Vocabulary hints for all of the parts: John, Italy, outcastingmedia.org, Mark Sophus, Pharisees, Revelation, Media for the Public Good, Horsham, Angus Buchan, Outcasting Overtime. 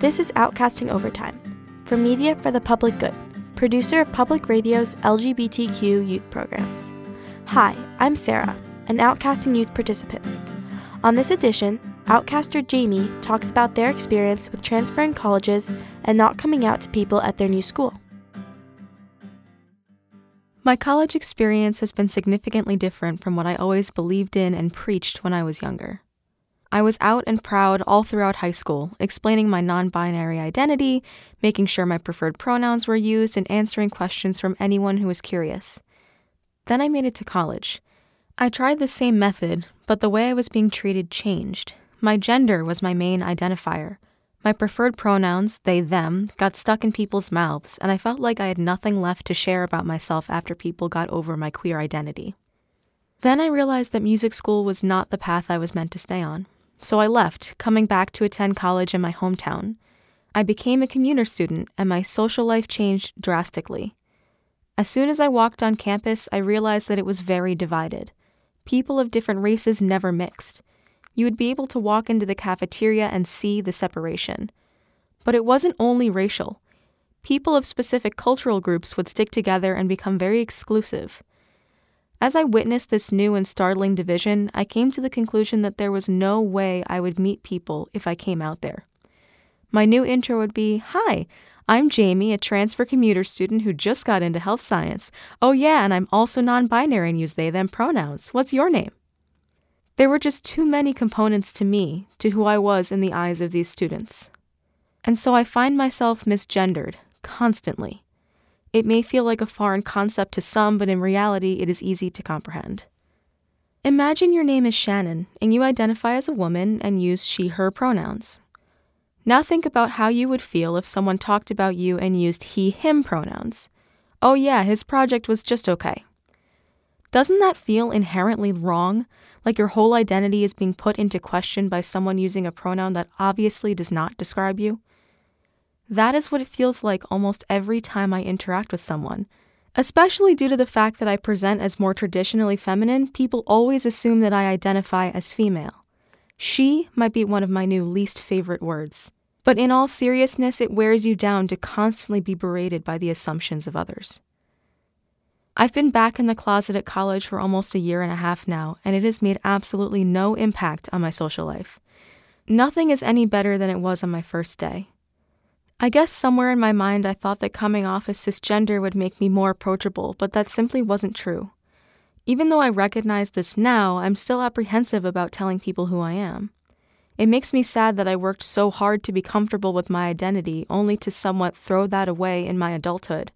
This is Outcasting Overtime, from Media for the Public Good, producer of Public Radio's LGBTQ youth programs. Hi, I'm Sarah, an Outcasting youth participant. On this edition, Outcaster Jamie talks about their experience with transferring colleges and not coming out to people at their new school. My college experience has been significantly different from what I always believed in and preached when I was younger. I was out and proud all throughout high school, explaining my non-binary identity, making sure my preferred pronouns were used, and answering questions from anyone who was curious. Then I made it to college. I tried the same method, but the way I was being treated changed. My gender was my main identifier. My preferred pronouns, they, them, got stuck in people's mouths, and I felt like I had nothing left to share about myself after people got over my queer identity. Then I realized that music school was not the path I was meant to stay on. So I left, coming back to attend college in my hometown. I became a commuter student, and my social life changed drastically. As soon as I walked on campus, I realized that it was very divided. People of different races never mixed. You would be able to walk into the cafeteria and see the separation. But it wasn't only racial. People of specific cultural groups would stick together and become very exclusive. As I witnessed this new and startling division, I came to the conclusion that there was no way I would meet people if I came out there. My new intro would be, "Hi, I'm Jamie, a transfer commuter student who just got into health science. Oh yeah, and I'm also non-binary and use they, them pronouns. What's your name?" There were just too many components to me, to who I was in the eyes of these students. And so I find myself misgendered, constantly. It may feel like a foreign concept to some, but in reality, it is easy to comprehend. Imagine your name is Shannon, and you identify as a woman and use she/her pronouns. Now think about how you would feel if someone talked about you and used he/him pronouns. "Oh yeah, his project was just okay." Doesn't that feel inherently wrong, like your whole identity is being put into question by someone using a pronoun that obviously does not describe you? That is what it feels like almost every time I interact with someone. Especially due to the fact that I present as more traditionally feminine, people always assume that I identify as female. She might be one of my new least favorite words. But in all seriousness, it wears you down to constantly be berated by the assumptions of others. I've been back in the closet at college for almost a year and a half now, and it has made absolutely no impact on my social life. Nothing is any better than it was on my first day. I guess somewhere in my mind I thought that coming off as cisgender would make me more approachable, but that simply wasn't true. Even though I recognize this now, I'm still apprehensive about telling people who I am. It makes me sad that I worked so hard to be comfortable with my identity, only to somewhat throw that away in my adulthood.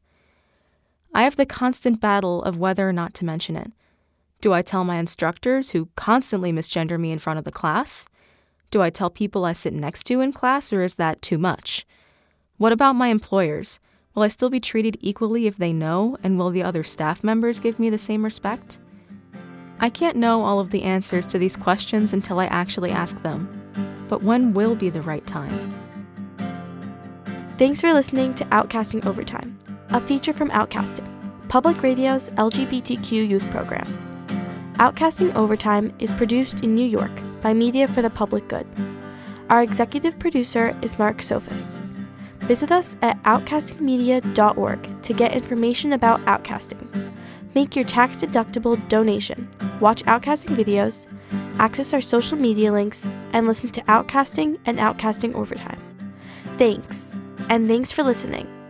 I have the constant battle of whether or not to mention it. Do I tell my instructors, who constantly misgender me in front of the class? Do I tell people I sit next to in class, or is that too much? What about my employers? Will I still be treated equally if they know, and will the other staff members give me the same respect? I can't know all of the answers to these questions until I actually ask them, but when will be the right time? Thanks for listening to Outcasting Overtime, a feature from Outcasting, Public Radio's LGBTQ youth program. Outcasting Overtime is produced in New York by Media for the Public Good. Our executive producer is Mark Sophus. Visit us at outcastingmedia.org to get information about outcasting. Make your tax-deductible donation, watch outcasting videos, access our social media links, and listen to Outcasting and Outcasting Overtime. Thanks, and thanks for listening.